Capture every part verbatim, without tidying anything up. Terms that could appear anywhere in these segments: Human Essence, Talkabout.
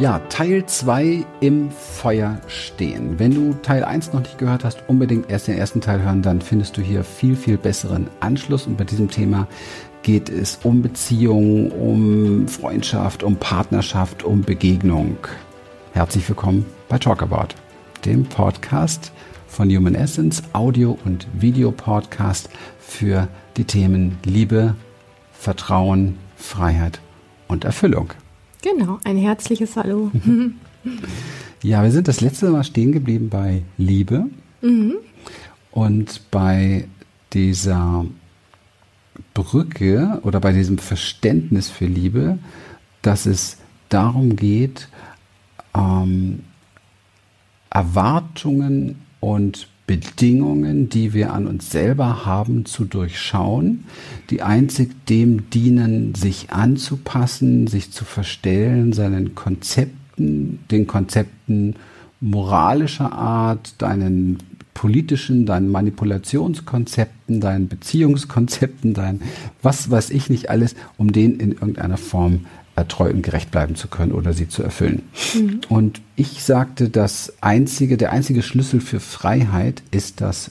Ja, Teil zwei im Feuer stehen. Wenn du Teil eins noch nicht gehört hast, unbedingt erst den ersten Teil hören, dann findest du hier viel, viel besseren Anschluss. Und bei diesem Thema geht es um Beziehung, um Freundschaft, um Partnerschaft, um Begegnung. Herzlich willkommen bei Talkabout, dem Podcast von Human Essence, Audio- und Video-Podcast für die Themen Liebe, Vertrauen, Freiheit und Erfüllung. Genau, ein herzliches Hallo. Ja, wir sind das letzte Mal stehen geblieben bei Liebe mhm. und bei dieser Brücke oder bei diesem Verständnis für Liebe, dass es darum geht, ähm, Erwartungen und Bedingungen, die wir an uns selber haben, zu durchschauen, die einzig dem dienen, sich anzupassen, sich zu verstellen, seinen Konzepten, den Konzepten moralischer Art, deinen politischen, deinen Manipulationskonzepten, deinen Beziehungskonzepten, deinen was weiß ich nicht alles, um denen in irgendeiner Form treu und gerecht bleiben zu können oder sie zu erfüllen. Mhm. Und ich sagte, das einzige, der einzige Schlüssel für Freiheit ist das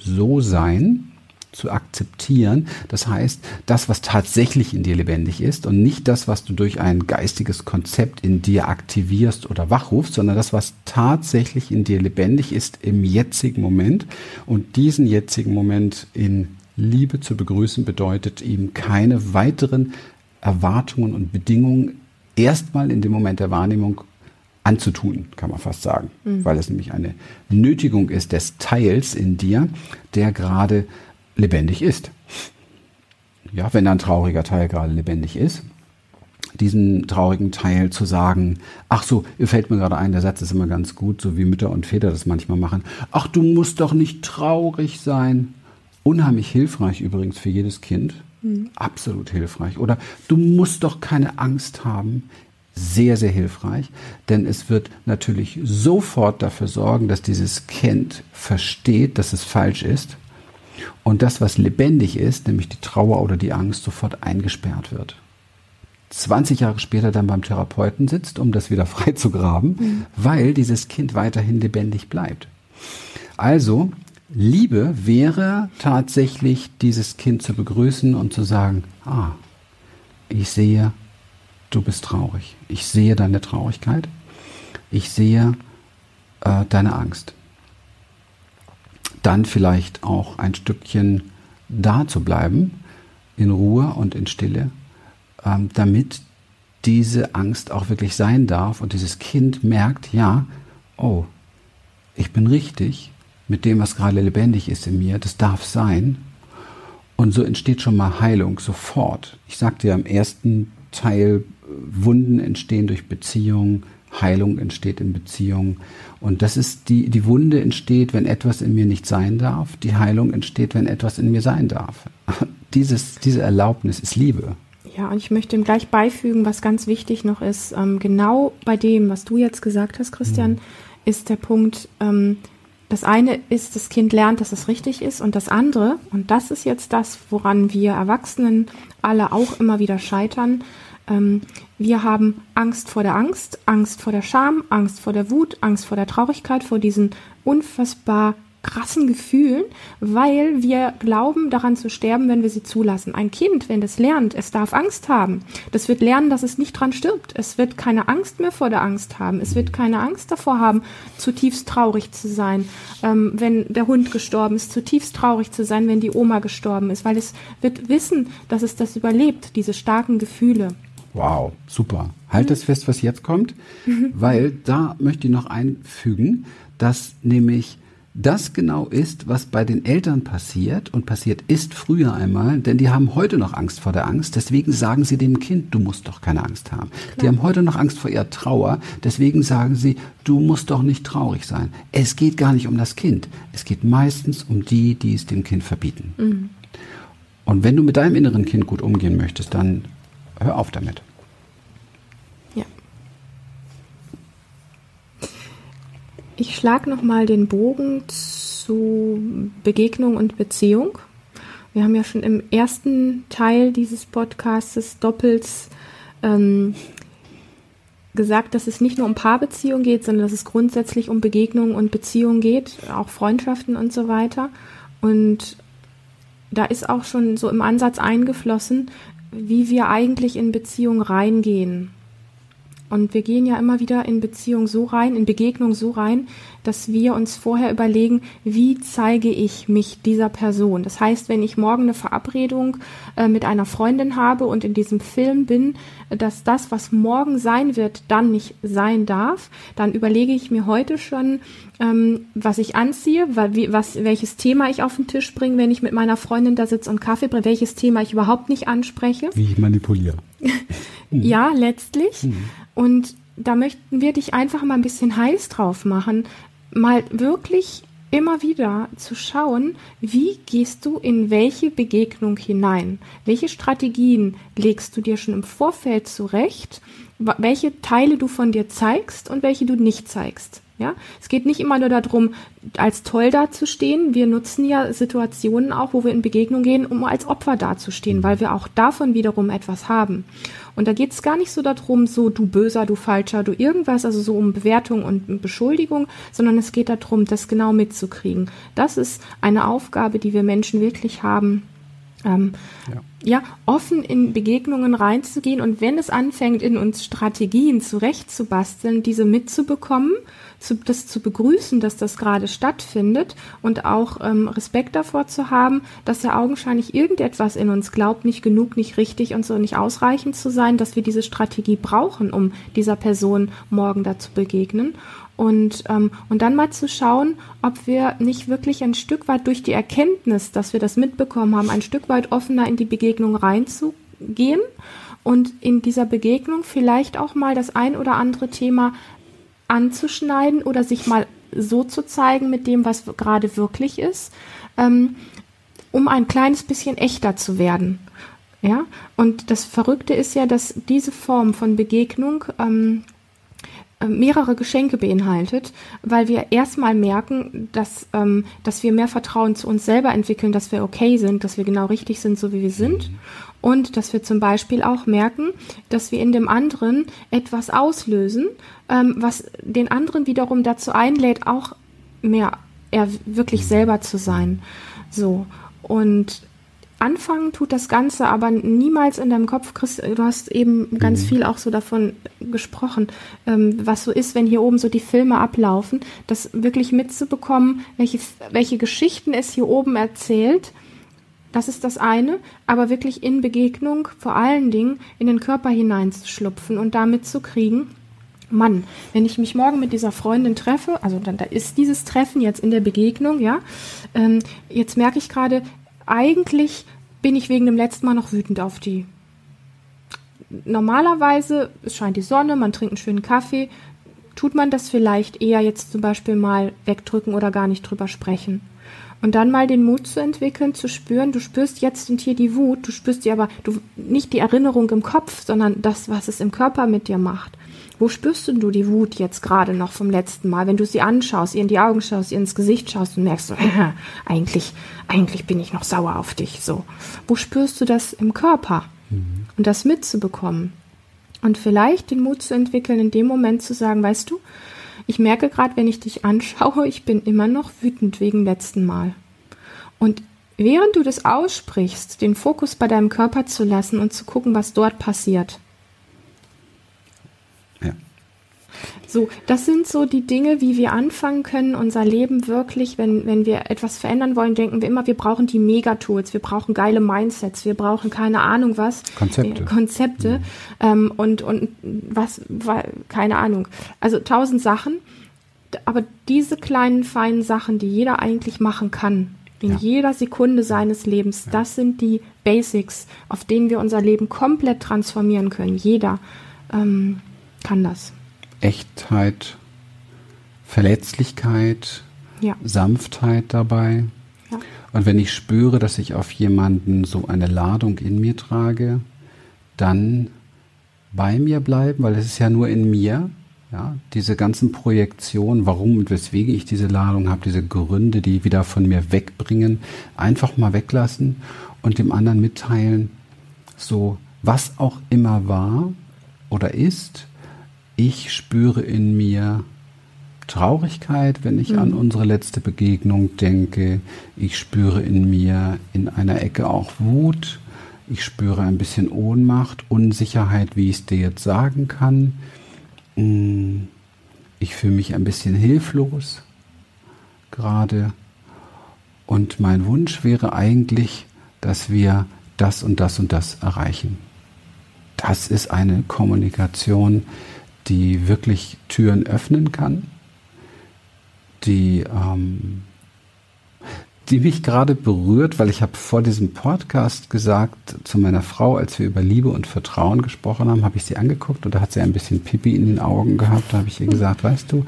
So-Sein, zu akzeptieren. Das heißt, das, was tatsächlich in dir lebendig ist und nicht das, was du durch ein geistiges Konzept in dir aktivierst oder wachrufst, sondern das, was tatsächlich in dir lebendig ist im jetzigen Moment. Und diesen jetzigen Moment in Liebe zu begrüßen, bedeutet eben keine weiteren Erwartungen und Bedingungen erstmal in dem Moment der Wahrnehmung anzutun, kann man fast sagen. Mhm. Weil es nämlich eine Nötigung ist des Teils in dir, der gerade lebendig ist. Ja, wenn ein trauriger Teil gerade lebendig ist, diesem traurigen Teil zu sagen, ach so, fällt mir gerade ein, der Satz ist immer ganz gut, so wie Mütter und Väter das manchmal machen, ach, du musst doch nicht traurig sein. Unheimlich hilfreich übrigens für jedes Kind. Absolut hilfreich. Oder du musst doch keine Angst haben. Sehr, sehr hilfreich. Denn es wird natürlich sofort dafür sorgen, dass dieses Kind versteht, dass es falsch ist. Und das, was lebendig ist, nämlich die Trauer oder die Angst, sofort eingesperrt wird. zwanzig Jahre später dann beim Therapeuten sitzt, um das wieder freizugraben, mhm. weil dieses Kind weiterhin lebendig bleibt. Also Liebe wäre tatsächlich, dieses Kind zu begrüßen und zu sagen, ah, ich sehe, du bist traurig. Ich sehe deine Traurigkeit. Ich sehe äh, deine Angst. Dann vielleicht auch ein Stückchen da zu bleiben, in Ruhe und in Stille, ähm, damit diese Angst auch wirklich sein darf und dieses Kind merkt, ja, oh, ich bin richtig mit dem, was gerade lebendig ist in mir, das darf sein. Und so entsteht schon mal Heilung sofort. Ich sagte ja im ersten Teil, Wunden entstehen durch Beziehung, Heilung entsteht in Beziehung. Und das ist die, die Wunde entsteht, wenn etwas in mir nicht sein darf. Die Heilung entsteht, wenn etwas in mir sein darf. Dieses, diese Erlaubnis ist Liebe. Ja, und ich möchte ihm gleich beifügen, was ganz wichtig noch ist. Ähm, genau bei dem, was du jetzt gesagt hast, Christian, mhm. ist der Punkt, ähm, das eine ist, das Kind lernt, dass es richtig ist und das andere, und das ist jetzt das, woran wir Erwachsenen alle auch immer wieder scheitern, ähm, wir haben Angst vor der Angst, Angst vor der Scham, Angst vor der Wut, Angst vor der Traurigkeit, vor diesen unfassbar krassen Gefühlen, weil wir glauben, daran zu sterben, wenn wir sie zulassen. Ein Kind, wenn das lernt, es darf Angst haben. Das wird lernen, dass es nicht dran stirbt. Es wird keine Angst mehr vor der Angst haben. Es wird keine Angst davor haben, zutiefst traurig zu sein, ähm, wenn der Hund gestorben ist, zutiefst traurig zu sein, wenn die Oma gestorben ist, weil es wird wissen, dass es das überlebt, diese starken Gefühle. Wow, super. Halt das fest, was jetzt kommt, mhm. weil da möchte ich noch einfügen, dass nämlich das genau ist, was bei den Eltern passiert und passiert ist früher einmal, denn die haben heute noch Angst vor der Angst, deswegen sagen sie dem Kind, du musst doch keine Angst haben. Klar. Die haben heute noch Angst vor ihrer Trauer, deswegen sagen sie, du musst doch nicht traurig sein. Es geht gar nicht um das Kind, es geht meistens um die, die es dem Kind verbieten. Mhm. Und wenn du mit deinem inneren Kind gut umgehen möchtest, dann hör auf damit. Ich schlage nochmal den Bogen zu Begegnung und Beziehung. Wir haben ja schon im ersten Teil dieses Podcasts Doppels ähm, gesagt, dass es nicht nur um Paarbeziehungen geht, sondern dass es grundsätzlich um Begegnungen und Beziehungen geht, auch Freundschaften und so weiter. Und da ist auch schon so im Ansatz eingeflossen, wie wir eigentlich in Beziehungen reingehen. Und wir gehen ja immer wieder in Beziehung so rein, in Begegnung so rein, dass wir uns vorher überlegen, wie zeige ich mich dieser Person. Das heißt, wenn ich morgen eine Verabredung äh, mit einer Freundin habe und in diesem Film bin, dass das, was morgen sein wird, dann nicht sein darf, dann überlege ich mir heute schon, ähm, was ich anziehe, was, welches Thema ich auf den Tisch bringe, wenn ich mit meiner Freundin da sitze und Kaffee bringe, welches Thema ich überhaupt nicht anspreche. Wie ich manipuliere. Ja, letztlich. Mhm. Und da möchten wir dich einfach mal ein bisschen heiß drauf machen, mal wirklich immer wieder zu schauen, wie gehst du in welche Begegnung hinein? Welche Strategien legst du dir schon im Vorfeld zurecht? Welche Teile du von dir zeigst und welche du nicht zeigst? Ja, es geht nicht immer nur darum, als toll dazustehen. Wir nutzen ja Situationen auch, wo wir in Begegnung gehen, um als Opfer dazustehen, weil wir auch davon wiederum etwas haben. Und da geht es gar nicht so darum, so du Böser, du Falscher, du irgendwas, also so um Bewertung und Beschuldigung, sondern es geht darum, das genau mitzukriegen. Das ist eine Aufgabe, die wir Menschen wirklich haben. Ähm, ja. ja, offen in Begegnungen reinzugehen und wenn es anfängt, in uns Strategien zurechtzubasteln, diese mitzubekommen, zu, das zu begrüßen, dass das gerade stattfindet und auch ähm, Respekt davor zu haben, dass ja augenscheinlich irgendetwas in uns glaubt, nicht genug, nicht richtig und so nicht ausreichend zu sein, dass wir diese Strategie brauchen, um dieser Person morgen dazu begegnen. Und, ähm, und dann mal zu schauen, ob wir nicht wirklich ein Stück weit durch die Erkenntnis, dass wir das mitbekommen haben, ein Stück weit offener in die Begegnung reinzugehen und in dieser Begegnung vielleicht auch mal das ein oder andere Thema anzuschneiden oder sich mal so zu zeigen mit dem, was gerade wirklich ist, ähm, um ein kleines bisschen echter zu werden. Ja? Und das Verrückte ist ja, dass diese Form von Begegnung ähm, mehrere Geschenke beinhaltet, weil wir erstmal merken, dass, ähm, dass wir mehr Vertrauen zu uns selber entwickeln, dass wir okay sind, dass wir genau richtig sind, so wie wir sind und dass wir zum Beispiel auch merken, dass wir in dem anderen etwas auslösen, ähm, was den anderen wiederum dazu einlädt, auch mehr er wirklich selber zu sein. So, und anfangen tut das Ganze, aber niemals in deinem Kopf, Chris, du hast eben ganz viel auch so davon gesprochen, ähm, was so ist, wenn hier oben so die Filme ablaufen, das wirklich mitzubekommen, welche, welche Geschichten es hier oben erzählt, das ist das eine, aber wirklich in Begegnung vor allen Dingen in den Körper hineinzuschlupfen und damit zu kriegen, Mann, wenn ich mich morgen mit dieser Freundin treffe, also dann da ist dieses Treffen jetzt in der Begegnung, ja, ähm, jetzt merke ich gerade, eigentlich bin ich wegen dem letzten Mal noch wütend auf die. Normalerweise, es scheint die Sonne, man trinkt einen schönen Kaffee, tut man das vielleicht eher jetzt zum Beispiel mal wegdrücken oder gar nicht drüber sprechen. Und dann mal den Mut zu entwickeln, zu spüren, du spürst jetzt und hier die Wut, du spürst die aber du, nicht die Erinnerung im Kopf, sondern das, was es im Körper mit dir macht. Wo spürst du die Wut jetzt gerade noch vom letzten Mal, wenn du sie anschaust, ihr in die Augen schaust, ihr ins Gesicht schaust und merkst, eigentlich, eigentlich bin ich noch sauer auf dich. So, wo spürst du das im Körper? Mhm. Und das mitzubekommen und vielleicht den Mut zu entwickeln, in dem Moment zu sagen, weißt du, ich merke gerade, wenn ich dich anschaue, ich bin immer noch wütend wegen letzten Mal. Und während du das aussprichst, den Fokus bei deinem Körper zu lassen und zu gucken, was dort passiert. So, das sind so die Dinge, wie wir anfangen können, unser Leben wirklich, wenn, wenn wir etwas verändern wollen, denken wir immer, wir brauchen die Megatools, wir brauchen geile Mindsets, wir brauchen keine Ahnung was. Konzepte. Äh, Konzepte ja. ähm, und, und was, keine Ahnung. Also tausend Sachen, aber diese kleinen, feinen Sachen, die jeder eigentlich machen kann, in ja. jeder Sekunde seines Lebens, ja. das sind die Basics, auf denen wir unser Leben komplett transformieren können. Jeder ähm, kann das. Echtheit, Verletzlichkeit, ja. Sanftheit dabei. Ja. Und wenn ich spüre, dass ich auf jemanden so eine Ladung in mir trage, dann bei mir bleiben, weil es ist ja nur in mir, ja, diese ganzen Projektionen, warum und weswegen ich diese Ladung habe, diese Gründe, die wieder von mir wegbringen, einfach mal weglassen und dem anderen mitteilen, so was auch immer war oder ist, ich spüre in mir Traurigkeit, wenn ich mhm. an unsere letzte Begegnung denke. Ich spüre in mir in einer Ecke auch Wut. Ich spüre ein bisschen Ohnmacht, Unsicherheit, wie ich es dir jetzt sagen kann. Ich fühle mich ein bisschen hilflos gerade. Und mein Wunsch wäre eigentlich, dass wir das und das und das erreichen. Das ist eine Kommunikation, die wirklich Türen öffnen kann, die, ähm, die mich gerade berührt, weil ich habe vor diesem Podcast gesagt zu meiner Frau, als wir über Liebe und Vertrauen gesprochen haben, habe ich sie angeguckt und da hat sie ein bisschen Pipi in den Augen gehabt. Da habe ich ihr gesagt, weißt du,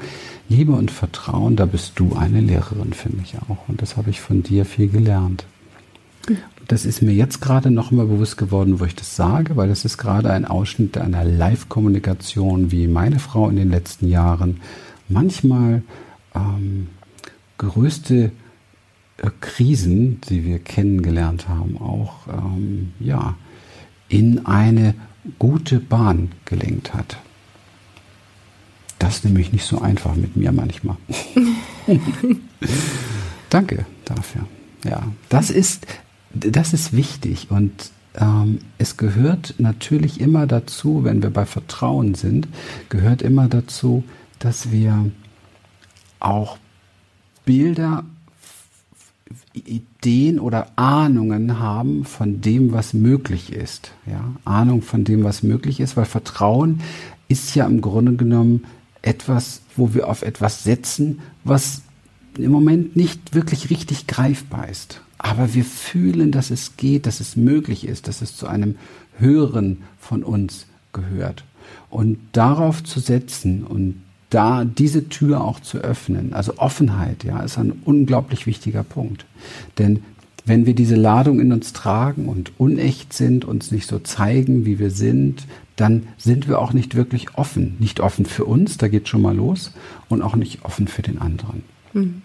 Liebe und Vertrauen, da bist du eine Lehrerin, finde ich auch. Und das habe ich von dir viel gelernt. Das ist mir jetzt gerade noch mal bewusst geworden, wo ich das sage, weil das ist gerade ein Ausschnitt einer Live-Kommunikation, wie meine Frau in den letzten Jahren manchmal ähm, größte äh, Krisen, die wir kennengelernt haben, auch ähm, ja, in eine gute Bahn gelenkt hat. Das ist nämlich nicht so einfach mit mir manchmal. Danke dafür. Ja, das ist, das ist wichtig und ähm, es gehört natürlich immer dazu, wenn wir bei Vertrauen sind, gehört immer dazu, dass wir auch Bilder, Ideen oder Ahnungen haben von dem, was möglich ist. Ja? Ahnung von dem, was möglich ist, weil Vertrauen ist ja im Grunde genommen etwas, wo wir auf etwas setzen, was im Moment nicht wirklich richtig greifbar ist. Aber wir fühlen, dass es geht, dass es möglich ist, dass es zu einem Höheren von uns gehört. Und darauf zu setzen und da diese Tür auch zu öffnen, also Offenheit, ja, ist ein unglaublich wichtiger Punkt. Denn wenn wir diese Ladung in uns tragen und unecht sind, uns nicht so zeigen, wie wir sind, dann sind wir auch nicht wirklich offen. Nicht offen für uns, da geht schon mal los, und auch nicht offen für den anderen. Mhm.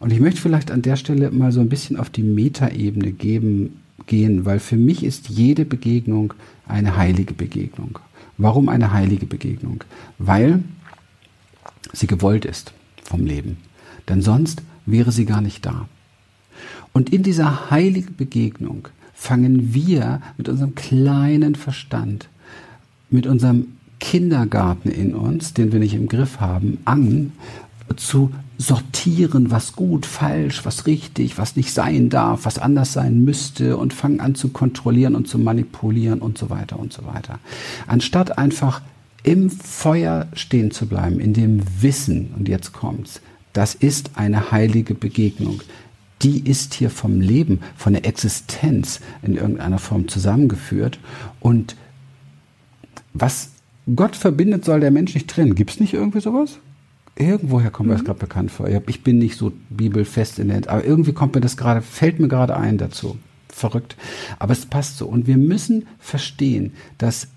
Und ich möchte vielleicht an der Stelle mal so ein bisschen auf die Metaebene gehen, weil für mich ist jede Begegnung eine heilige Begegnung. Warum eine heilige Begegnung? Weil sie gewollt ist vom Leben. Denn sonst wäre sie gar nicht da. Und in dieser heiligen Begegnung fangen wir mit unserem kleinen Verstand, mit unserem Kindergarten in uns, den wir nicht im Griff haben, an, zu sortieren, was gut, falsch, was richtig, was nicht sein darf, was anders sein müsste, und fangen an zu kontrollieren und zu manipulieren und so weiter und so weiter. Anstatt einfach im Feuer stehen zu bleiben, in dem Wissen, und jetzt kommt's, das ist eine heilige Begegnung. Die ist hier vom Leben, von der Existenz in irgendeiner Form zusammengeführt, und was Gott verbindet, soll der Mensch nicht trennen. Gibt's nicht irgendwie sowas? Irgendwoher kommt mir mhm. das gerade bekannt vor. Ich bin nicht so bibelfest in der Hand, aber irgendwie kommt mir das gerade, fällt mir gerade ein dazu. Verrückt. Aber es passt so. Und wir müssen verstehen, dass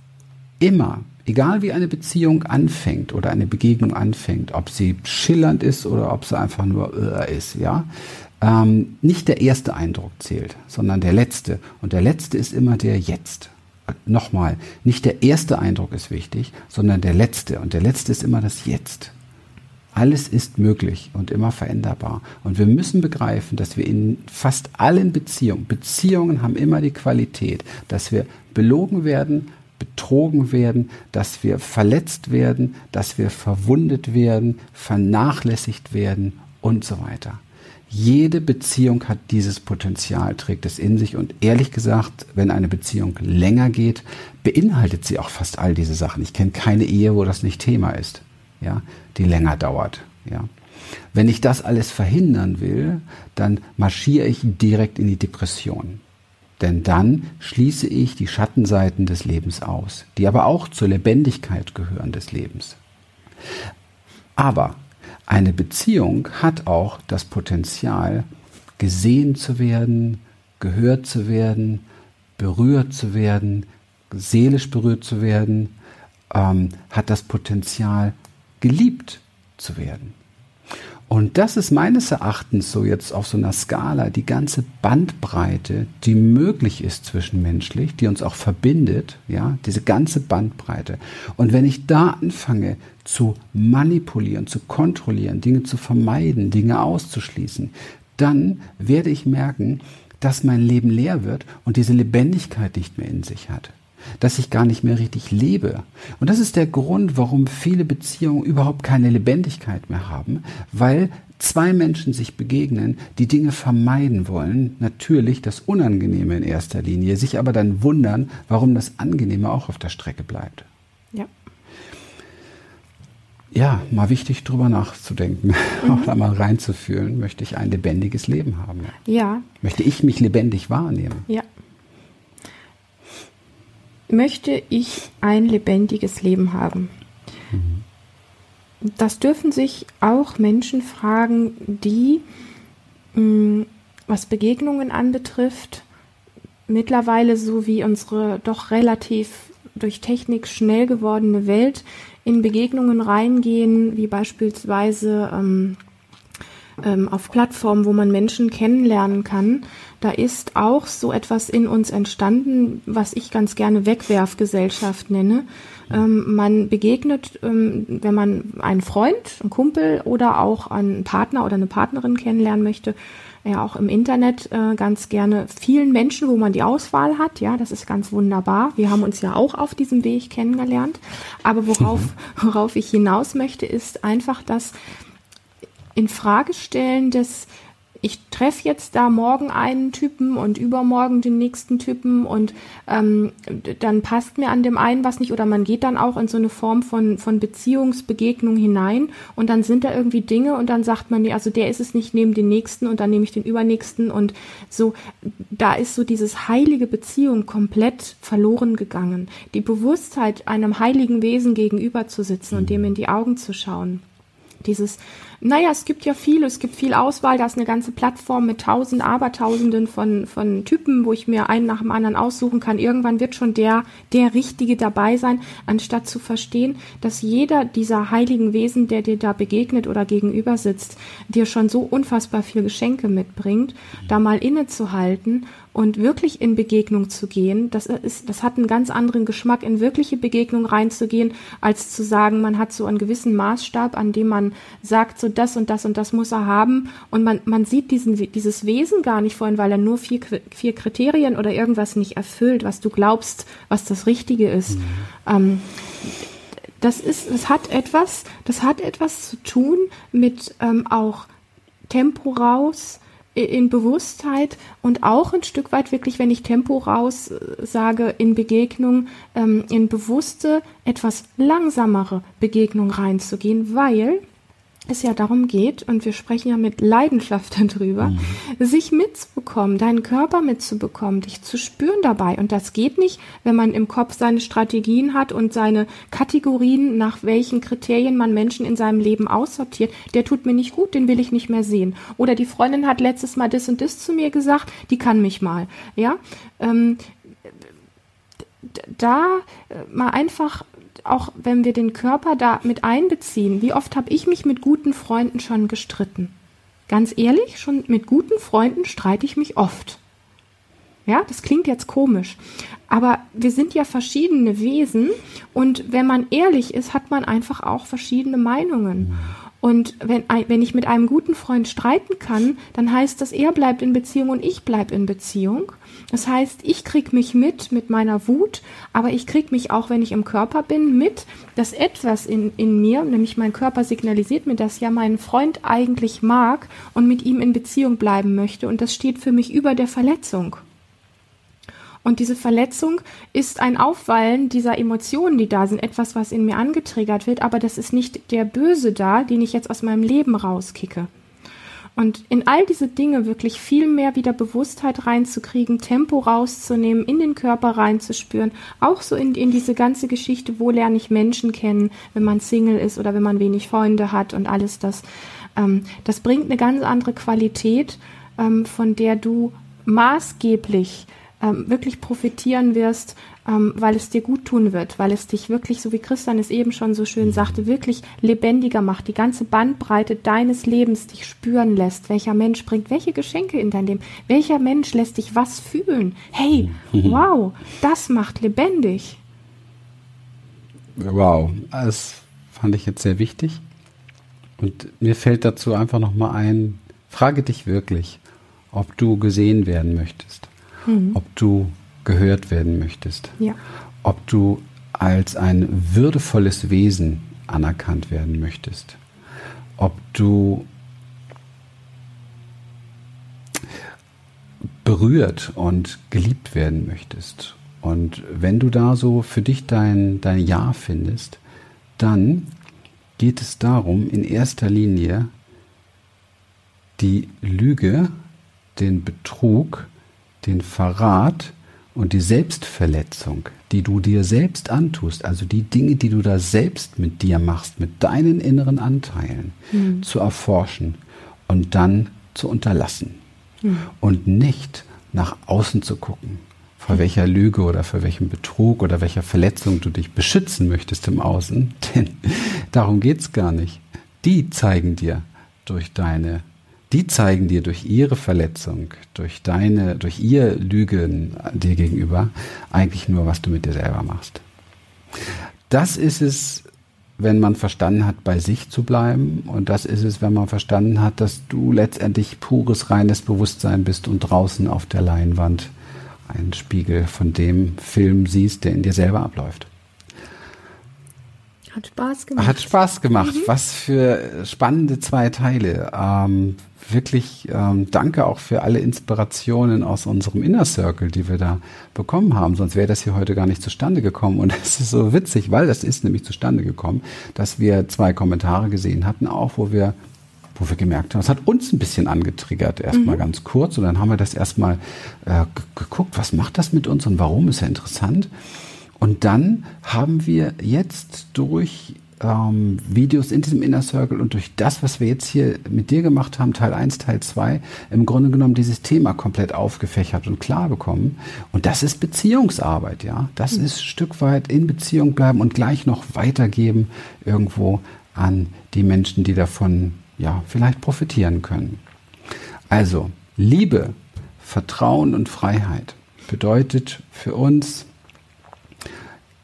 immer, egal wie eine Beziehung anfängt oder eine Begegnung anfängt, ob sie schillernd ist oder ob sie einfach nur äh, ist, ja, ähm, nicht der erste Eindruck zählt, sondern der letzte. Und der letzte ist immer der jetzt. Nochmal, nicht der erste Eindruck ist wichtig, sondern der letzte. Und der letzte ist immer das Jetzt. Alles ist möglich und immer veränderbar. Und wir müssen begreifen, dass wir in fast allen Beziehungen, Beziehungen haben immer die Qualität, dass wir belogen werden, betrogen werden, dass wir verletzt werden, dass wir verwundet werden, vernachlässigt werden und so weiter. Jede Beziehung hat dieses Potenzial, trägt es in sich, und ehrlich gesagt, wenn eine Beziehung länger geht, beinhaltet sie auch fast all diese Sachen. Ich kenne keine Ehe, wo das nicht Thema ist. Ja, die länger dauert. Ja. Wenn ich das alles verhindern will, dann marschiere ich direkt in die Depression. Denn dann schließe ich die Schattenseiten des Lebens aus, die aber auch zur Lebendigkeit gehören des Lebens. Aber eine Beziehung hat auch das Potenzial, gesehen zu werden, gehört zu werden, berührt zu werden, seelisch berührt zu werden, ähm, hat das Potenzial, geliebt zu werden. Und das ist meines Erachtens so jetzt auf so einer Skala die ganze Bandbreite, die möglich ist zwischenmenschlich, die uns auch verbindet, ja, diese ganze Bandbreite. Und wenn ich da anfange zu manipulieren, zu kontrollieren, Dinge zu vermeiden, Dinge auszuschließen, dann werde ich merken, dass mein Leben leer wird und diese Lebendigkeit nicht mehr in sich hat. Dass ich gar nicht mehr richtig lebe. Und das ist der Grund, warum viele Beziehungen überhaupt keine Lebendigkeit mehr haben, weil zwei Menschen sich begegnen, die Dinge vermeiden wollen, natürlich das Unangenehme in erster Linie, sich aber dann wundern, warum das Angenehme auch auf der Strecke bleibt. Ja. Ja, mal wichtig drüber nachzudenken, mhm. auch da mal reinzufühlen, möchte ich ein lebendiges Leben haben. Ja. Möchte ich mich lebendig wahrnehmen? Ja. Möchte ich ein lebendiges Leben haben? Mhm. Das dürfen sich auch Menschen fragen, die, mh, was Begegnungen anbetrifft, mittlerweile so wie unsere doch relativ durch Technik schnell gewordene Welt in Begegnungen reingehen, wie beispielsweise ähm, ähm, auf Plattformen, wo man Menschen kennenlernen kann. Da ist auch so etwas in uns entstanden, was ich ganz gerne Wegwerfgesellschaft nenne. Ähm, man begegnet, ähm, wenn man einen Freund, einen Kumpel oder auch einen Partner oder eine Partnerin kennenlernen möchte, ja auch im Internet äh, ganz gerne vielen Menschen, wo man die Auswahl hat. Ja, das ist ganz wunderbar. Wir haben uns ja auch auf diesem Weg kennengelernt. Aber worauf, worauf ich hinaus möchte, ist einfach das Infragestellen des ich treffe jetzt da morgen einen Typen und übermorgen den nächsten Typen und ähm, dann passt mir an dem einen was nicht oder man geht dann auch in so eine Form von, von Beziehungsbegegnung hinein und dann sind da irgendwie Dinge und dann sagt man, nee, also der ist es nicht, neben den nächsten und dann nehme ich den übernächsten und so, da ist so dieses heilige Beziehung komplett verloren gegangen. Die Bewusstheit, einem heiligen Wesen gegenüber zu sitzen und dem in die Augen zu schauen. Dieses, naja, es gibt ja viel, es gibt viel Auswahl, da ist eine ganze Plattform mit tausend, abertausenden von, von Typen, wo ich mir einen nach dem anderen aussuchen kann. Irgendwann wird schon der, der Richtige dabei sein, anstatt zu verstehen, dass jeder dieser heiligen Wesen, der dir da begegnet oder gegenüber sitzt, dir schon so unfassbar viel Geschenke mitbringt, da mal innezuhalten und wirklich in Begegnung zu gehen. Das ist, das hat einen ganz anderen Geschmack, in wirkliche Begegnung reinzugehen, als zu sagen, man hat so einen gewissen Maßstab, an dem man sagt, so das und das und das muss er haben. Und man, man sieht diesen, dieses Wesen gar nicht vorhin, weil er nur vier, vier Kriterien oder irgendwas nicht erfüllt, was du glaubst, was das Richtige ist. Ähm, das ist, das hat etwas, das hat etwas zu tun mit ähm, auch Tempo raus, in Bewusstheit und auch ein Stück weit wirklich, wenn ich Tempo raus sage, in Begegnung, ähm, in bewusste, etwas langsamere Begegnung reinzugehen, weil es ja darum geht, und wir sprechen ja mit Leidenschaft darüber, mhm. sich mitzubekommen, deinen Körper mitzubekommen, dich zu spüren dabei. Und das geht nicht, wenn man im Kopf seine Strategien hat und seine Kategorien, nach welchen Kriterien man Menschen in seinem Leben aussortiert. Der tut mir nicht gut, den will ich nicht mehr sehen. Oder die Freundin hat letztes Mal das und das zu mir gesagt, die kann mich mal. Ja, ähm, da mal einfach auch wenn wir den Körper da mit einbeziehen, wie oft habe ich mich mit guten Freunden schon gestritten? Ganz ehrlich, schon mit guten Freunden streite ich mich oft. Ja, das klingt jetzt komisch, aber wir sind ja verschiedene Wesen und wenn man ehrlich ist, hat man einfach auch verschiedene Meinungen. Und wenn, wenn ich mit einem guten Freund streiten kann, dann heißt das, er bleibt in Beziehung und ich bleibe in Beziehung. Das heißt, ich kriege mich mit, mit meiner Wut, aber ich kriege mich auch, wenn ich im Körper bin, mit, dass etwas in, in mir, nämlich mein Körper signalisiert mir, dass ja mein Freund eigentlich mag und mit ihm in Beziehung bleiben möchte. Und das steht für mich über der Verletzung. Und diese Verletzung ist ein Aufwallen dieser Emotionen, die da sind, etwas, was in mir angetriggert wird, aber das ist nicht der Böse da, den ich jetzt aus meinem Leben rauskicke. Und in all diese Dinge wirklich viel mehr wieder Bewusstheit reinzukriegen, Tempo rauszunehmen, in den Körper reinzuspüren, auch so in, in diese ganze Geschichte, wo lerne ich Menschen kennen, wenn man Single ist oder wenn man wenig Freunde hat und alles das. Ähm, das bringt eine ganz andere Qualität, ähm, von der du maßgeblich ähm, wirklich profitieren wirst, ähm, weil es dir gut tun wird, weil es dich wirklich, so wie Christian es eben schon so schön sagte, wirklich lebendiger macht, die ganze Bandbreite deines Lebens dich spüren lässt. Welcher Mensch bringt welche Geschenke in dein Leben? Welcher Mensch lässt dich was fühlen? Hey, wow, das macht lebendig. Wow, das fand ich jetzt sehr wichtig. Und mir fällt dazu einfach nochmal ein, frage dich wirklich, ob du gesehen werden möchtest, mhm. ob du gehört werden möchtest, ja. ob du als ein würdevolles Wesen anerkannt werden möchtest, ob du berührt und geliebt werden möchtest. Und wenn du da so für dich dein, dein Ja findest, dann geht es darum, in erster Linie die Lüge, den Betrug, den Verrat und die Selbstverletzung, die du dir selbst antust, also die Dinge, die du da selbst mit dir machst, mit deinen inneren Anteilen, mhm. zu erforschen und dann zu unterlassen mhm. und nicht nach außen zu gucken, vor mhm. welcher Lüge oder vor welchem Betrug oder welcher Verletzung du dich beschützen möchtest im Außen, denn darum geht's gar nicht. Die zeigen dir durch deine Die zeigen dir durch ihre Verletzung, durch deine, durch ihr Lügen dir gegenüber eigentlich nur, was du mit dir selber machst. Das ist es, wenn man verstanden hat, bei sich zu bleiben. Und das ist es, wenn man verstanden hat, dass du letztendlich pures, reines Bewusstsein bist und draußen auf der Leinwand einen Spiegel von dem Film siehst, der in dir selber abläuft. Hat Spaß gemacht. Hat Spaß gemacht. Mhm. Was für spannende zwei Teile. Ähm, wirklich ähm, danke auch für alle Inspirationen aus unserem Inner Circle, die wir da bekommen haben. Sonst wäre das hier heute gar nicht zustande gekommen. Und es ist so witzig, weil das ist nämlich zustande gekommen, dass wir zwei Kommentare gesehen hatten, auch wo wir, wo wir gemerkt haben, es hat uns ein bisschen angetriggert, erstmal mhm. ganz kurz. Und dann haben wir das erstmal äh, g- geguckt, was macht das mit uns und warum, ist ja interessant. Und dann haben wir jetzt durch ähm, Videos in diesem Inner Circle und durch das, was wir jetzt hier mit dir gemacht haben, Teil eins, Teil zwei, im Grunde genommen dieses Thema komplett aufgefächert und klar bekommen. Und das ist Beziehungsarbeit, ja. Das mhm. ist ein Stück weit in Beziehung bleiben und gleich noch weitergeben irgendwo an die Menschen, die davon ja vielleicht profitieren können. Also Liebe, Vertrauen und Freiheit bedeutet für uns,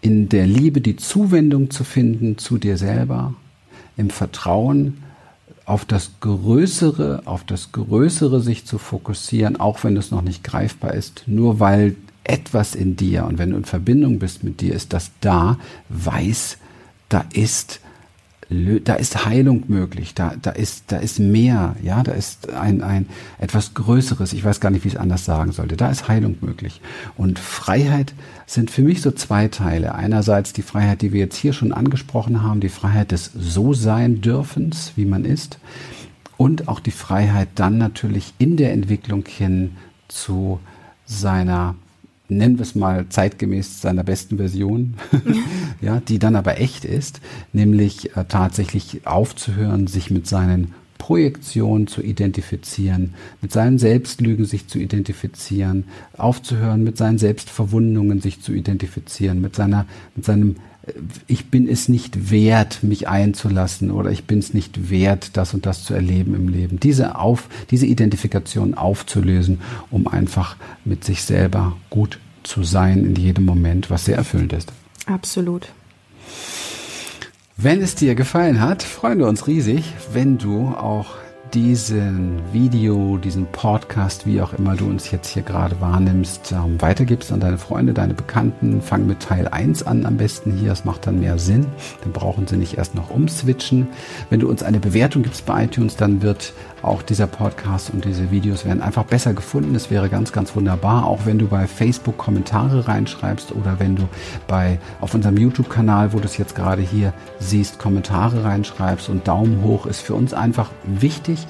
in der Liebe die Zuwendung zu finden zu dir selber, im Vertrauen auf das Größere, auf das Größere sich zu fokussieren, auch wenn es noch nicht greifbar ist, nur weil etwas in dir, und wenn du in Verbindung bist mit dir, ist das da, weiß, da ist, da ist Heilung möglich, da, da ist, da ist mehr, ja, da ist ein, ein, etwas Größeres, ich weiß gar nicht, wie ich es anders sagen sollte, da ist Heilung möglich. Und Freiheit sind für mich so zwei Teile. Einerseits die Freiheit, die wir jetzt hier schon angesprochen haben, die Freiheit des So-Sein-Dürfens, wie man ist, und auch die Freiheit dann natürlich in der Entwicklung hin zu seiner, nennen wir es mal zeitgemäß, seiner besten Version, ja, die dann aber echt ist, nämlich äh, tatsächlich aufzuhören, sich mit seinen Projektionen zu identifizieren, mit seinen Selbstlügen sich zu identifizieren, aufzuhören, mit seinen Selbstverwundungen sich zu identifizieren, mit seiner, mit seinem äh, ich bin es nicht wert, mich einzulassen, oder ich bin es nicht wert, das und das zu erleben im Leben. Diese auf, diese Identifikation aufzulösen, um einfach mit sich selber gut zu sein in jedem Moment, was sehr erfüllend ist. Absolut. Wenn es dir gefallen hat, freuen wir uns riesig, wenn du auch diesen Video, diesen Podcast, wie auch immer du uns jetzt hier gerade wahrnimmst, weitergibst an deine Freunde, deine Bekannten. Fang mit Teil eins an am besten hier, das macht dann mehr Sinn. Dann brauchen sie nicht erst noch umswitchen. Wenn du uns eine Bewertung gibst bei iTunes, dann wird auch dieser Podcast und diese Videos werden einfach besser gefunden. Das wäre ganz, ganz wunderbar. Auch wenn du bei Facebook Kommentare reinschreibst oder wenn du bei auf unserem YouTube-Kanal, wo du es jetzt gerade hier siehst, Kommentare reinschreibst, und Daumen hoch ist für uns einfach wichtig,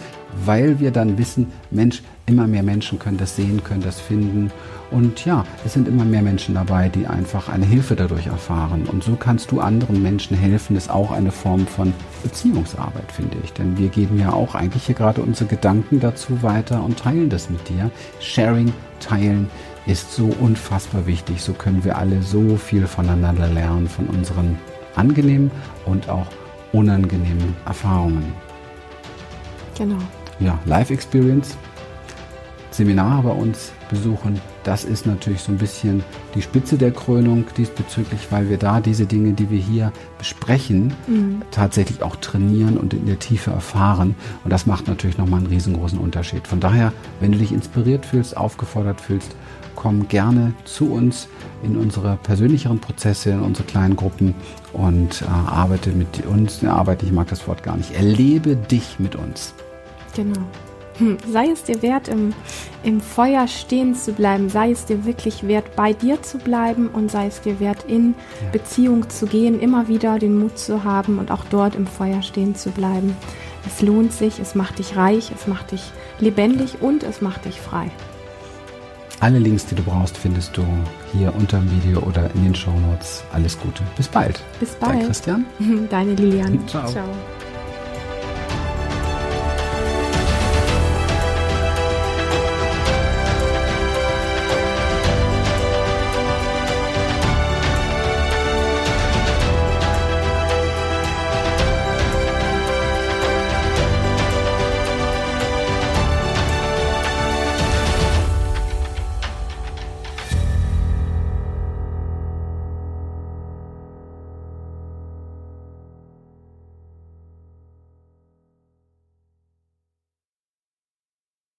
weil wir dann wissen, Mensch, immer mehr Menschen können das sehen, können das finden. Und ja, es sind immer mehr Menschen dabei, die einfach eine Hilfe dadurch erfahren. Und so kannst du anderen Menschen helfen. Das ist auch eine Form von Beziehungsarbeit, finde ich. Denn wir geben ja auch eigentlich hier gerade unsere Gedanken dazu weiter und teilen das mit dir. Sharing, teilen ist so unfassbar wichtig. So können wir alle so viel voneinander lernen, von unseren angenehmen und auch unangenehmen Erfahrungen. Genau. Ja, Live-Experience, Seminare bei uns besuchen, das ist natürlich so ein bisschen die Spitze der Krönung diesbezüglich, weil wir da diese Dinge, die wir hier besprechen, mhm. tatsächlich auch trainieren und in der Tiefe erfahren. Und das macht natürlich nochmal einen riesengroßen Unterschied. Von daher, wenn du dich inspiriert fühlst, aufgefordert fühlst, komm gerne zu uns in unsere persönlicheren Prozesse, in unsere kleinen Gruppen und äh, arbeite mit uns. Ja, arbeite, ich mag das Wort gar nicht. Erlebe dich mit uns. Genau. Sei es dir wert, im, im Feuer stehen zu bleiben, sei es dir wirklich wert, bei dir zu bleiben und sei es dir wert, in ja. Beziehung zu gehen, immer wieder den Mut zu haben und auch dort im Feuer stehen zu bleiben. Es lohnt sich, es macht dich reich, es macht dich lebendig und es macht dich frei. Alle Links, die du brauchst, findest du hier unter dem Video oder in den Shownotes. Alles Gute. Bis bald. Bis bald. Dein Christian. Deine Lilian. Ciao. Ciao.